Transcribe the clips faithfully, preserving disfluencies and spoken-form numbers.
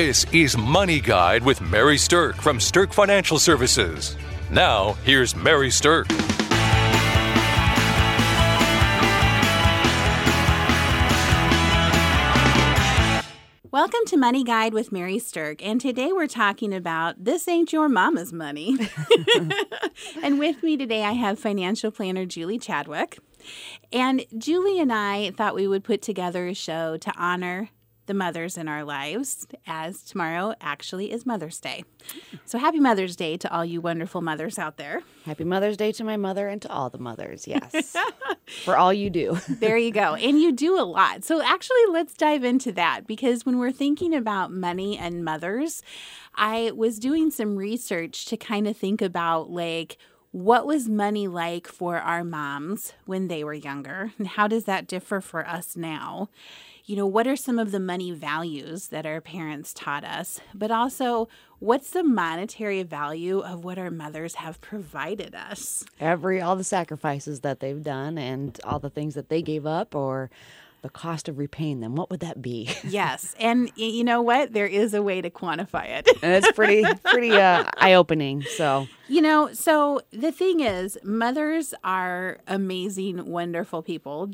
This is Money Guide with Mary Sterk from Sterk Financial Services. Now, here's Mary Sterk. Welcome to Money Guide with Mary Sterk, and today we're talking about This Ain't Your Mama's Money. And with me today, I have financial planner Julie Chadwick. And Julie and I thought we would put together a show to honor the mothers in our lives, as tomorrow actually is Mother's Day. So happy Mother's Day to all you wonderful mothers out there. Happy Mother's Day to my mother and to all the mothers, yes. For all you do. There you go. And you do a lot. So actually, let's dive into that, because when we're thinking about money and mothers, I was doing some research to kind of think about, like, what was money like for our moms when they were younger? And how does that differ for us now? You know, what are some of the money values that our parents taught us? But also, what's the monetary value of what our mothers have provided us? Every, all the sacrifices that they've done and all the things that they gave up, or the cost of repaying them, what would that be? Yes. And you know what? There is a way to quantify it. And it's pretty pretty uh, eye-opening. So, you know, so the thing is, mothers are amazing, wonderful people,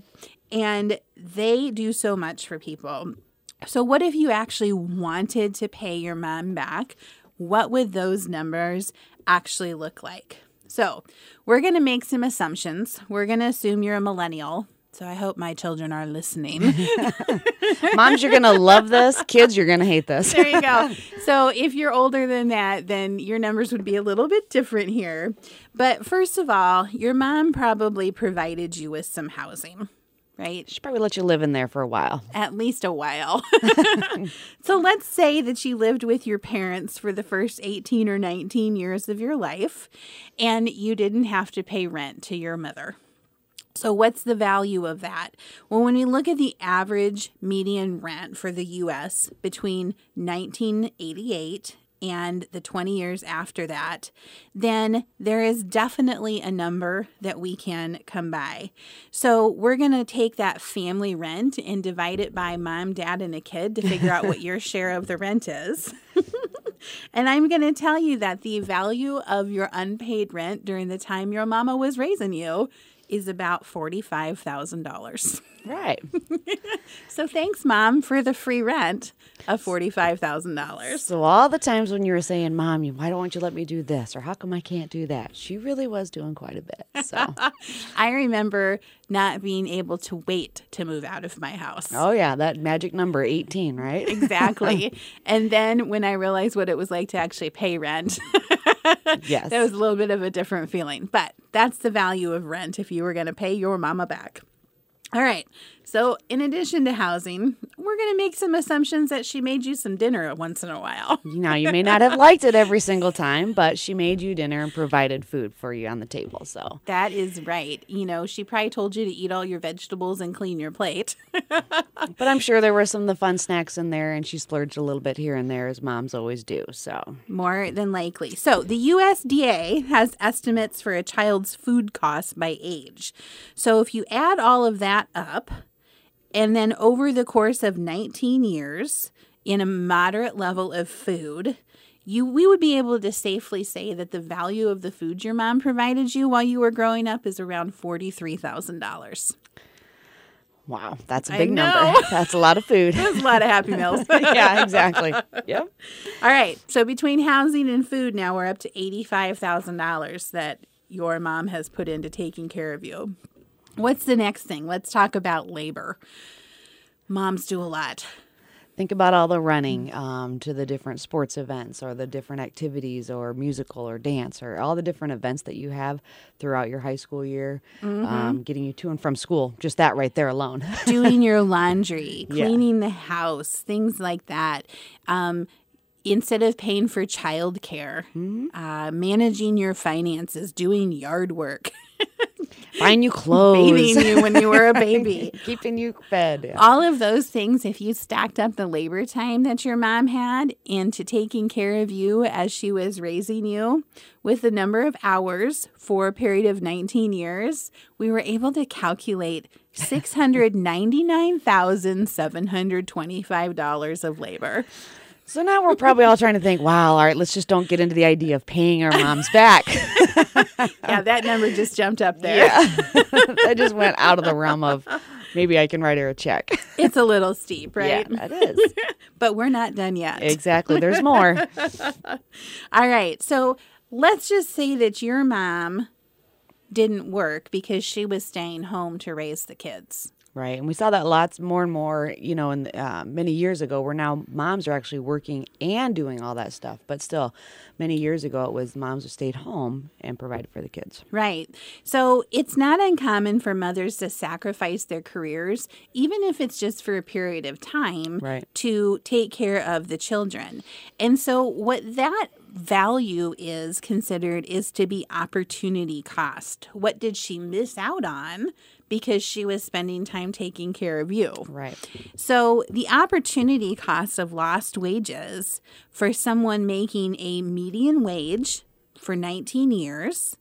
and they do so much for people. So what if you actually wanted to pay your mom back? What would those numbers actually look like? So we're going to make some assumptions. We're going to assume you're a millennial. So I hope my children are listening. Moms, you're going to love this. Kids, you're going to hate this. There you go. So if you're older than that, then your numbers would be a little bit different here. But first of all, your mom probably provided you with some housing, right? She probably let you live in there for a while. At least a while. So let's say that you lived with your parents for the first eighteen or nineteen years of your life, and you didn't have to pay rent to your mother. So what's the value of that? Well, when we look at the average median rent for the U S between nineteen eighty-eight and the twenty years after that, then there is definitely a number that we can come by. So we're going to take that family rent and divide it by mom, dad, and a kid to figure out what your share of the rent is. And I'm going to tell you that the value of your unpaid rent during the time your mama was raising you is about forty-five thousand dollars. Right. So thanks, Mom, for the free rent of forty-five thousand dollars. So all the times when you were saying, Mom, why don't you let me do this? Or how come I can't do that? She really was doing quite a bit. So I remember not being able to wait to move out of my house. Oh, yeah. That magic number, eighteen, right? Exactly. And then when I realized what it was like to actually pay rent, yes, that was a little bit of a different feeling. But that's the value of rent if you were going to pay your mama back. All right. So in addition to housing, we're going to make some assumptions that she made you some dinner once in a while. Now, you may not have liked it every single time, but she made you dinner and provided food for you on the table. So that is right. You know, she probably told you to eat all your vegetables and clean your plate. But I'm sure there were some of the fun snacks in there, and she splurged a little bit here and there, as moms always do. So more than likely. So the U S D A has estimates for a child's food costs by age. So if you add all of that up, and then over the course of nineteen years, in a moderate level of food, you we would be able to safely say that the value of the food your mom provided you while you were growing up is around forty-three thousand dollars. Wow, that's a big number. That's a lot of food. That's a lot of Happy Meals. Yeah, exactly. Yep. All right, so between housing and food now, we're up to eighty-five thousand dollars that your mom has put into taking care of you. What's the next thing? Let's talk about labor. Moms do a lot. Think about all the running um, to the different sports events or the different activities or musical or dance or all the different events that you have throughout your high school year, mm-hmm. um, getting you to and from school, just that right there alone. Doing your laundry, cleaning yeah. the house, things like that. Um Instead of paying for childcare, mm-hmm. uh, managing your finances, doing yard work. Buying you clothes. Bathing you when you were a baby. Keeping you fed. Yeah. All of those things, if you stacked up the labor time that your mom had into taking care of you as she was raising you, with the number of hours for a period of nineteen years, we were able to calculate six hundred ninety-nine thousand seven hundred twenty-five dollars of labor. So now we're probably all trying to think, wow, all right, let's just don't get into the idea of paying our moms back. Yeah, that number just jumped up there. Yeah. That just went out of the realm of maybe I can write her a check. It's a little steep, right? Yeah, it is. But we're not done yet. Exactly. There's more. All right. So let's just say that your mom didn't work because she was staying home to raise the kids. Right. And we saw that lots more and more, you know, in, uh, many years ago where now moms are actually working and doing all that stuff. But still, many years ago, it was moms who stayed home and provided for the kids. Right. So it's not uncommon for mothers to sacrifice their careers, even if it's just for a period of time, right, to take care of the children. And so what that value is considered is to be opportunity cost. What did she miss out on because she was spending time taking care of you? Right. So the opportunity cost of lost wages for someone making a median wage for nineteen years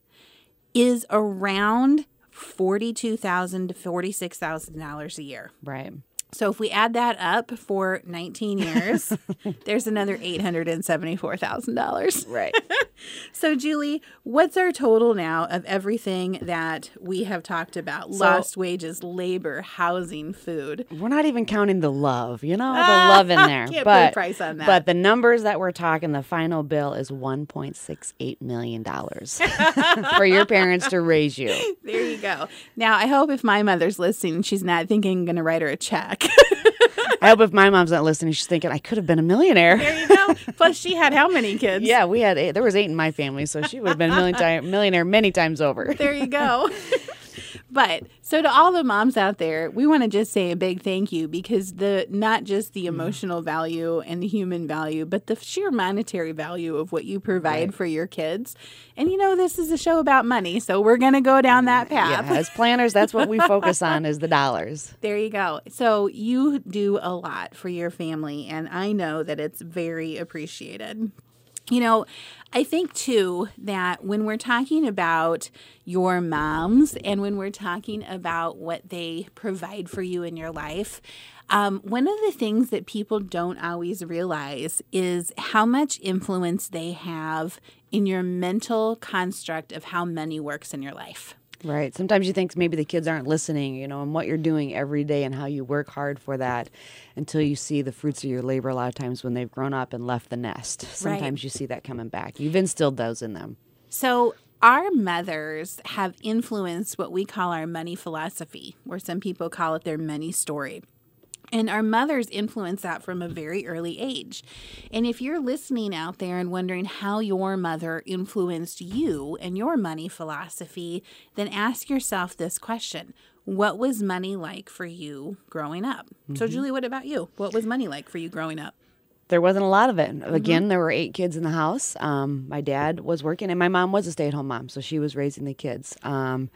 is around forty-two thousand dollars to forty-six thousand dollars a year. Right. So if we add that up for nineteen years, there's another eight hundred seventy-four thousand dollars. Right. So, Julie, what's our total now of everything that we have talked about? So, lost wages, labor, housing, food. We're not even counting the love, you know, the ah, love in there. Can't but, put a price on that. But the numbers that we're talking, the final bill is one point six eight million dollars for your parents to raise you. There you go. Now, I hope if my mother's listening, she's not thinking I'm going to write her a check. I hope if my mom's not listening, she's thinking, I could have been a millionaire. There you go. Plus, she had how many kids? Yeah, we had eight. There was eight in my family, so she would have been a million time, millionaire many times over. There you go. But so to all the moms out there, we want to just say a big thank you because the not just the emotional value and the human value, but the sheer monetary value of what you provide right. for your kids. And, you know, this is a show about money, so we're going to go down that path. Yeah, as planners, that's what we focus on is the dollars. There you go. So you do a lot for your family, and I know that it's very appreciated. You know, I think, too, that when we're talking about your moms and when we're talking about what they provide for you in your life, um, one of the things that people don't always realize is how much influence they have in your mental construct of how money works in your life. Right. Sometimes you think maybe the kids aren't listening, you know, and what you're doing every day and how you work hard for that until you see the fruits of your labor a lot of times when they've grown up and left the nest. Sometimes right. you see that coming back. You've instilled those in them. So our mothers have influenced what we call our money philosophy, or some people call it their money story. And our mothers influence that from a very early age. And if you're listening out there and wondering how your mother influenced you and your money philosophy, then ask yourself this question. What was money like for you growing up? Mm-hmm. So, Julie, what about you? What was money like for you growing up? There wasn't a lot of it. Again, mm-hmm. there were eight kids in the house. Um, my dad was working, and my mom was a stay-at-home mom, so she was raising the kids. Um,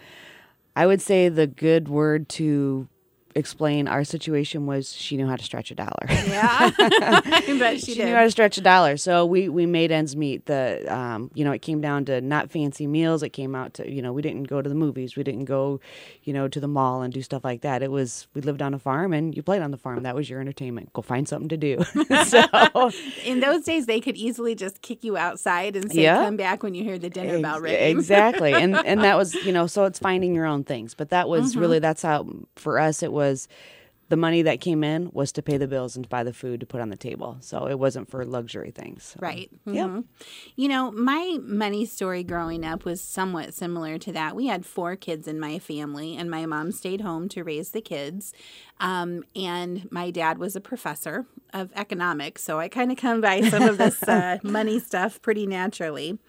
I would say the good word to explain our situation was she knew how to stretch a dollar. Yeah, I bet she, she did. She knew how to stretch a dollar. So we, we made ends meet. The um, you know, it came down to not fancy meals. It came out to, you know, we didn't go to the movies. We didn't go, you know, to the mall and do stuff like that. It was, we lived on a farm and you played on the farm. That was your entertainment. Go find something to do. So in those days, they could easily just kick you outside and say, yeah, come back when you hear the dinner ex- bell ringing. Exactly. And, and that was, you know, so it's finding your own things. But that was mm-hmm. really, that's how, for us, it was. Was the money that came in was to pay the bills and to buy the food to put on the table. So it wasn't for luxury things. So. Right. Mm-hmm. Yeah. You know, my money story growing up was somewhat similar to that. We had four kids in my family, and my mom stayed home to raise the kids. Um, and my dad was a professor of economics, so I kind of come by some of this uh, money stuff pretty naturally.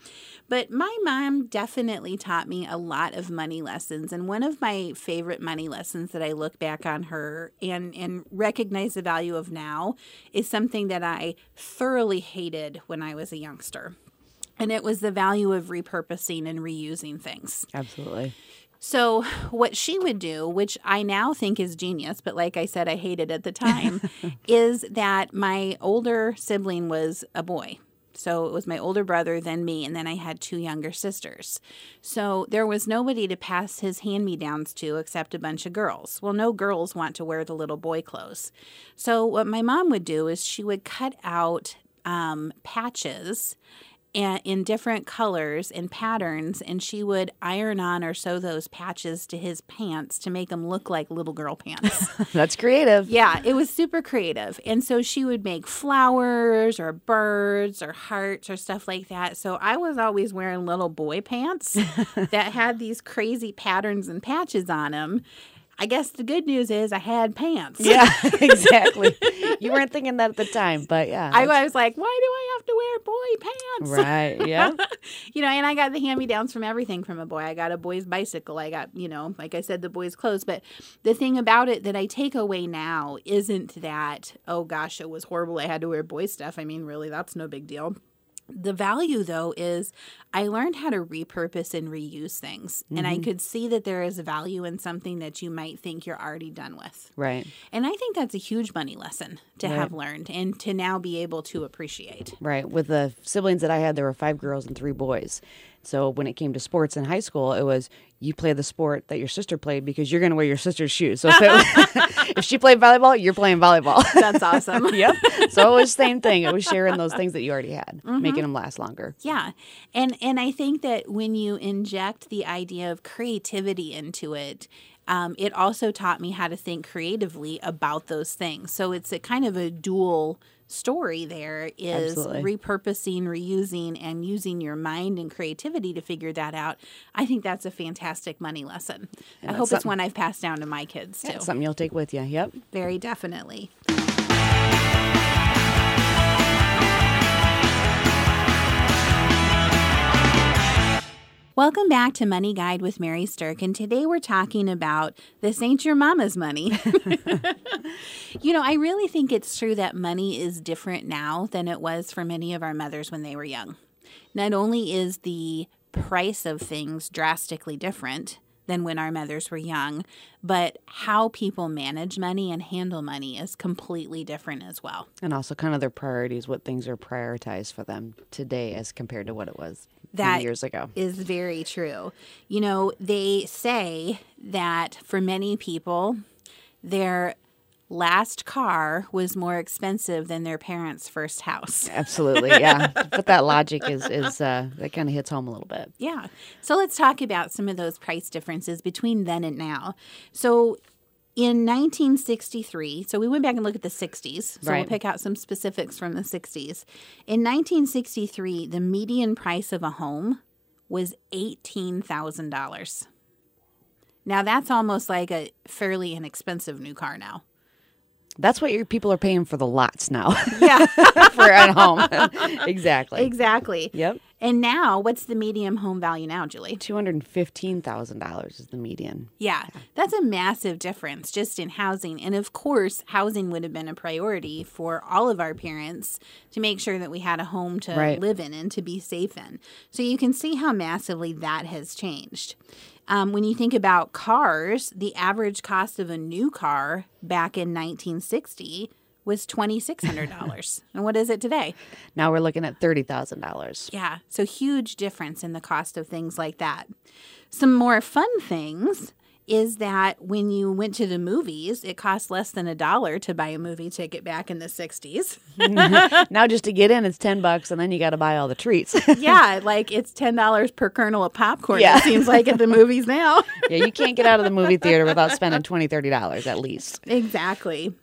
But my mom definitely taught me a lot of money lessons. And one of my favorite money lessons that I look back on her and, and recognize the value of now is something that I thoroughly hated when I was a youngster. And it was the value of repurposing and reusing things. Absolutely. So what she would do, which I now think is genius, but like I said, I hated at the time, is that my older sibling was a boy. So it was my older brother, then me, and then I had two younger sisters. So there was nobody to pass his hand-me-downs to except a bunch of girls. Well, no girls want to wear the little boy clothes. So what my mom would do is she would cut out um, patches and in different colors and patterns, and she would iron on or sew those patches to his pants to make them look like little girl pants. That's creative. Yeah, it was super creative. And so she would make flowers or birds or hearts or stuff like that. So I was always wearing little boy pants that had these crazy patterns and patches on them. I guess the good news is I had pants. Yeah, exactly. You weren't thinking that at the time, but yeah. I, I was like, why do I have to wear boy pants? Right, yeah. You know, and I got the hand-me-downs from everything from a boy. I got a boy's bicycle. I got, you know, like I said, the boy's clothes. But the thing about it that I take away now isn't that, oh, gosh, it was horrible. I had to wear boy stuff. I mean, really, that's no big deal. The value, though, is I learned how to repurpose and reuse things. Mm-hmm. And I could see that there is value in something that you might think you're already done with. Right. And I think that's a huge money lesson to right. have learned and to now be able to appreciate. Right. With the siblings that I had, there were five girls and three boys. So when it came to sports in high school, it was you play the sport that your sister played because you're going to wear your sister's shoes. So if, it, if she played volleyball, you're playing volleyball. That's awesome. Yep. So it was the same thing. It was sharing those things that you already had, mm-hmm. making them last longer. Yeah. And and I think that when you inject the idea of creativity into it, um, it also taught me how to think creatively about those things. So it's a kind of a dual story there is Absolutely. repurposing, reusing, and using your mind and creativity to figure that out. I think that's a fantastic money lesson. And I hope it's one I've passed down to my kids, too. That's something you'll take with you. Yep. Very definitely. Welcome back to Money Guide with Mary Sterk, and today we're talking about This Ain't Your Mama's Money. You know, I really think it's true that money is different now than it was for many of our mothers when they were young. Not only is the price of things drastically different than when our mothers were young, but how people manage money and handle money is completely different as well. And also kind of their priorities, what things are prioritized for them today as compared to what it was. That years ago. Is very true. You know, they say that for many people, their last car was more expensive than their parents' first house. Absolutely, yeah. But that logic is, is uh, that kind of hits home a little bit. Yeah. So let's talk about some of those price differences between then and now. So in nineteen sixty-three, so we went back and looked at the sixties, so right. we'll pick out some specifics from the sixties. In nineteen sixty-three, the median price of a home was eighteen thousand dollars. Now, that's almost like a fairly inexpensive new car now. That's what your people are paying for the lots now. Yeah. For at home. Exactly. Exactly. Yep. And now, what's the median home value now, Julie? two hundred fifteen thousand dollars is the median. Yeah. That's a massive difference just in housing. And, of course, housing would have been a priority for all of our parents to make sure that we had a home to right. live in and to be safe in. So you can see how massively that has changed. Um, when you think about cars, the average cost of a new car back in nineteen sixty was two thousand six hundred dollars. And what is it today? Now we're looking at thirty thousand dollars. Yeah. So huge difference in the cost of things like that. Some more fun things is that when you went to the movies, it cost less than a dollar to buy a movie ticket back in the sixties. Now just to get in, it's ten bucks, and then you got to buy all the treats. Yeah, like it's ten dollars per kernel of popcorn, yeah. It seems like, at the movies now. Yeah, you can't get out of the movie theater without spending twenty dollars, thirty dollars at least. Exactly.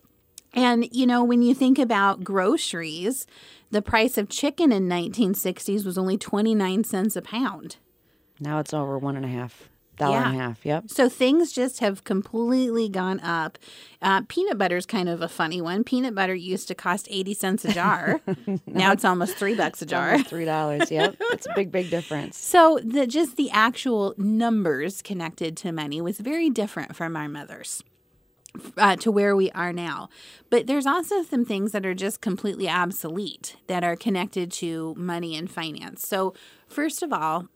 And, you know, when you think about groceries, the price of chicken in nineteen sixties was only twenty-nine cents a pound. Now it's over one and a half. Dollar yeah. and a half, yep. So things just have completely gone up. Uh, peanut butter is kind of a funny one. Peanut butter used to cost eighty cents a jar. No. Now it's almost three bucks a jar. Almost three dollars, yep. It's a big, big difference. So the, just the actual numbers connected to money was very different from our mothers. Uh, to where we are now. But there's also some things that are just completely obsolete that are connected to money and finance. So first of all,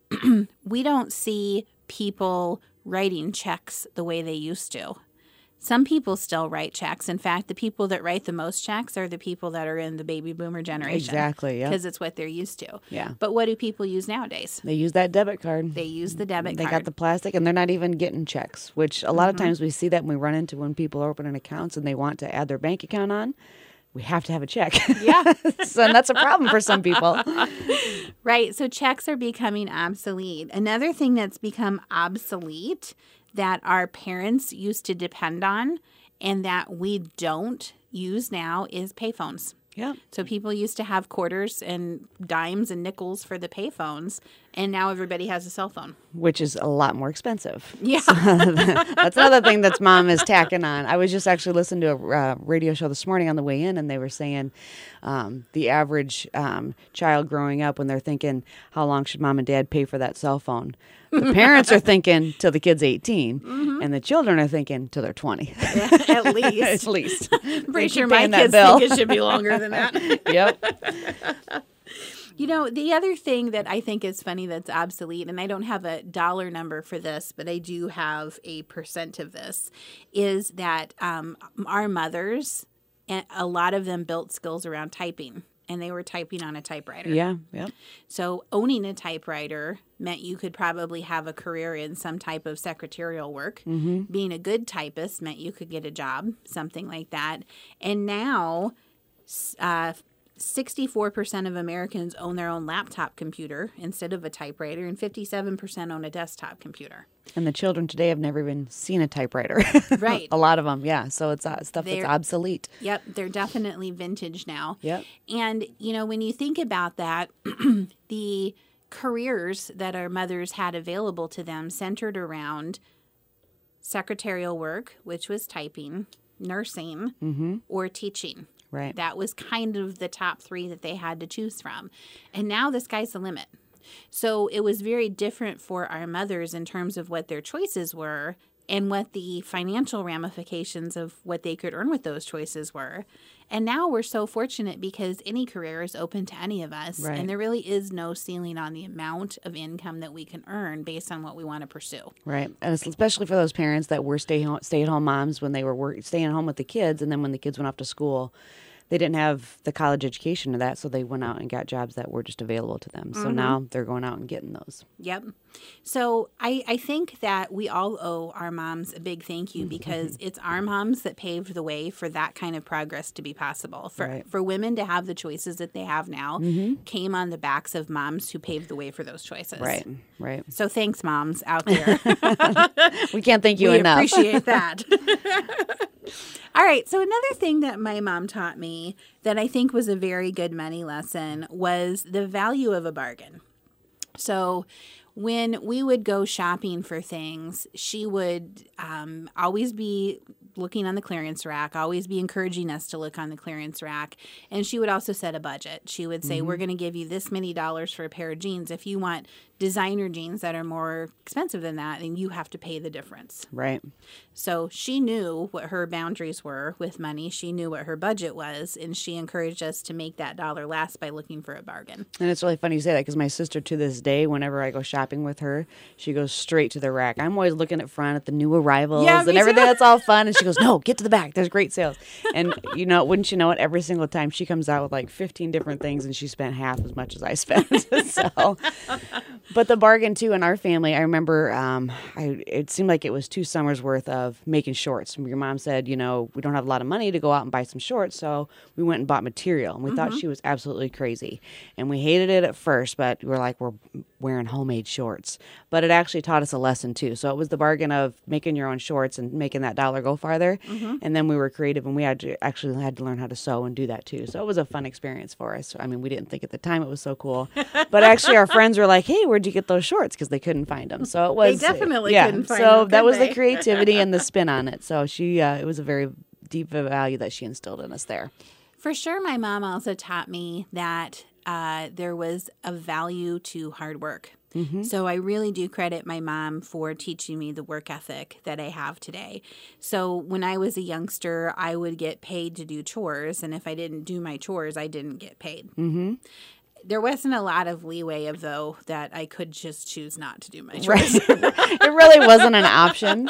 we don't see people writing checks the way they used to. Some people still write checks. In fact, the people that write the most checks are the people that are in the baby boomer generation. Exactly, yeah. Because it's what they're used to. Yeah. But what do people use nowadays? They use that debit card. They use the debit they card. They got the plastic, and they're not even getting checks, which a lot mm-hmm. of times we see that when we run into when people are opening accounts and they want to add their bank account on. we have to have a check. Yeah. So, and that's a problem for some people. Right. So checks are becoming obsolete. Another thing that's become obsolete that our parents used to depend on and that we don't use now is payphones. Yeah. So people used to have quarters and dimes and nickels for the payphones, and now everybody has a cell phone. Which is a lot more expensive. Yeah. So that's another thing that's mom is tacking on. I was just actually listening to a uh, radio show this morning on the way in, and they were saying um, the average um, child growing up, when they're thinking, how long should mom and dad pay for that cell phone? The parents are thinking till the kid's eighteen, mm-hmm. and the children are thinking till they're twenty. Yeah, at least. At least. I'm pretty sure my kids bill. think it should be longer than that. Yep. You know, the other thing that I think is funny that's obsolete, and I don't have a dollar number for this, but I do have a percent of this, is that um, our mothers, and a lot of them built skills around typing. And they were typing on a typewriter. Yeah, yeah. So owning a typewriter meant you could probably have a career in some type of secretarial work. Mm-hmm. Being a good typist meant you could get a job, something like that. And now uh, sixty-four percent of Americans own their own laptop computer instead of a typewriter, and fifty-seven percent own a desktop computer. And the children today have never even seen a typewriter. Right. A lot of them, yeah. So it's uh, stuff they're, that's obsolete. Yep. They're definitely vintage now. Yep. And, you know, when you think about that, the careers that our mothers had available to them centered around secretarial work, which was typing, nursing, mm-hmm. or teaching. Right. That was kind of the top three that they had to choose from. And now the sky's the limit. So it was very different for our mothers in terms of what their choices were and what the financial ramifications of what they could earn with those choices were. And now we're so fortunate because any career is open to any of us. Right. And there really is no ceiling on the amount of income that we can earn based on what we want to pursue. Right. And especially for those parents that were stay home, stay-at-home moms when they were work, staying at home with the kids. And then when the kids went off to school, they didn't have the college education of that, so they went out and got jobs that were just available to them. So mm-hmm. now they're going out and getting those. Yep. So I, I think that we all owe our moms a big thank you because it's our moms that paved the way for that kind of progress to be possible. For right. for women to have the choices that they have now mm-hmm. came on the backs of moms who paved the way for those choices. Right, right. So thanks, moms out there. We can't thank you we enough. We appreciate that. All right. So another thing that my mom taught me that I think was a very good money lesson was the value of a bargain. So when we would go shopping for things, she would um, always be looking on the clearance rack, always be encouraging us to look on the clearance rack. And she would also set a budget. She would say, mm-hmm. we're going to give you this many dollars for a pair of jeans. If you want designer jeans that are more expensive than that, then you have to pay the difference. Right. So she knew what her boundaries were with money. She knew what her budget was, and she encouraged us to make that dollar last by looking for a bargain. And it's really funny you say that because my sister to this day, whenever I go shopping with her, she goes straight to the rack. I'm always looking at front at the new arrivals yeah, and everything. That's all fun. And she goes, no, get to the back. There's great sales. And, you know, wouldn't you know it, every single time she comes out with like fifteen different things, and she spent half as much as I spent. So, but the bargain, too, in our family, I remember um, I, it seemed like it was two summers worth of making shorts. Your mom said, you know, we don't have a lot of money to go out and buy some shorts. So we went and bought material, and we mm-hmm. thought she was absolutely crazy. And we hated it at first, but we were like, we're wearing homemade shorts. But it actually taught us a lesson, too. So it was the bargain of making your own shorts and making that dollar go farther. Mm-hmm. And then we were creative, and we had to actually had to learn how to sew and do that, too. So it was a fun experience for us. I mean, we didn't think at the time it was so cool. But actually, our friends were like, hey, where'd you get those shorts? Because they couldn't find them. So it was. They definitely yeah, couldn't find so them. So that was they? the creativity and the spin on it. So she, uh, it was a very deep value that she instilled in us there. For sure. My mom also taught me that uh, there was a value to hard work. Mm-hmm. So I really do credit my mom for teaching me the work ethic that I have today. So when I was a youngster, I would get paid to do chores. And if I didn't do my chores, I didn't get paid. Mm-hmm. there wasn't a lot of leeway, though, that I could just choose not to do my choice. Right. It really wasn't an option.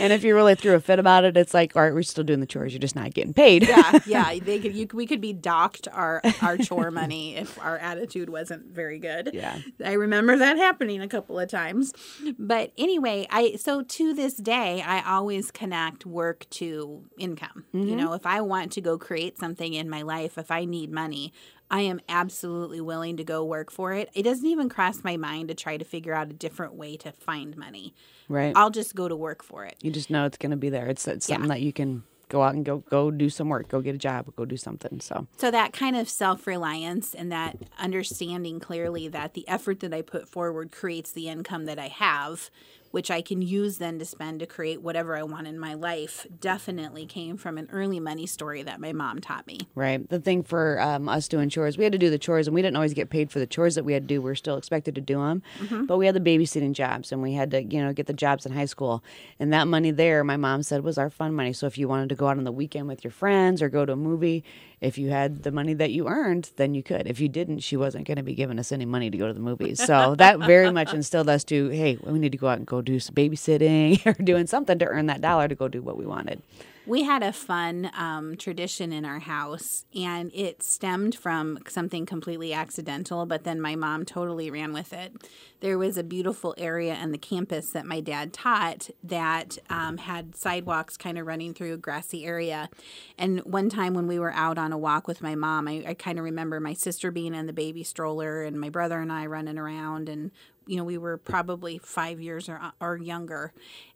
And if you really threw a fit about it, it's like, all right, we're still doing the chores. You're just not getting paid. Yeah, yeah. They could, you, we could be docked our, our chore money if our attitude wasn't very good. Yeah. I remember that happening a couple of times. But anyway, I so to this day, I always connect work to income. Mm-hmm. You know, if I want to go create something in my life, if I need money, I am absolutely willing to go work for it. It doesn't even cross my mind to try to figure out a different way to find money. Right. I'll just go to work for it. You just know it's going to be there. It's, it's something yeah. that you can go out and go, go do some work, go get a job, go do something. So so that kind of self-reliance and that understanding clearly that the effort that I put forward creates the income that I have, which I can use then to spend to create whatever I want in my life, definitely came from an early money story that my mom taught me. Right. The thing for um, us doing chores, we had to do the chores, and we didn't always get paid for the chores that we had to do. We were still expected to do them, mm-hmm. but we had the babysitting jobs, and we had to, you know, get the jobs in high school. And that money there, my mom said, was our fun money. So if you wanted to go out on the weekend with your friends or go to a movie, if you had the money that you earned, then you could. If you didn't, she wasn't going to be giving us any money to go to the movies. So that very much instilled us to, hey, we need to go out and go do some babysitting or doing something to earn that dollar to go do what we wanted. We had a fun um, tradition in our house, and it stemmed from something completely accidental, but then my mom totally ran with it. There was a beautiful area on the campus that my dad taught that um, had sidewalks kind of running through a grassy area. And one time when we were out on a walk with my mom, I, I kind of remember my sister being in the baby stroller and my brother and I running around, and you know, we were probably five years or, or younger.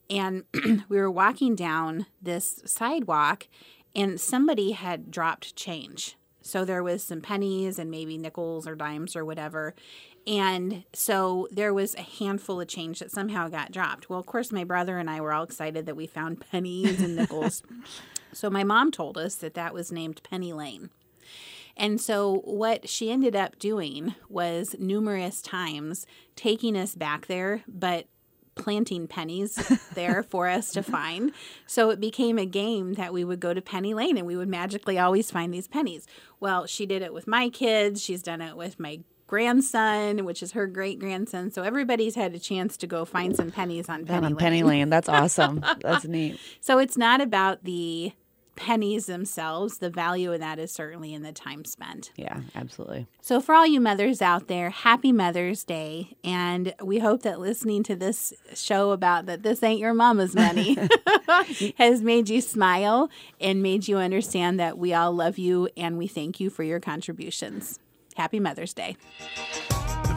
And we were walking down this sidewalk, and somebody had dropped change. So there was some pennies and maybe nickels or dimes or whatever. And so there was a handful of change that somehow got dropped. Well, of course, my brother and I were all excited that we found pennies and nickels. So my mom told us that that was named Penny Lane. And so what she ended up doing was numerous times taking us back there, but planting pennies there for us to find. So it became a game that we would go to Penny Lane and we would magically always find these pennies. Well, she did it with my kids. She's done it with my grandson, which is her great-grandson. So everybody's had a chance to go find some pennies on Penny Lane. Penny Lane. That's awesome. That's neat. So it's not about the pennies themselves. The value of that is certainly in the time spent. Yeah, absolutely. So for all you mothers out there, happy Mother's Day. And we hope that listening to this show about that this ain't your mama's money has made you smile and made you understand that we all love you and we thank you for your contributions. Happy Mother's Day. The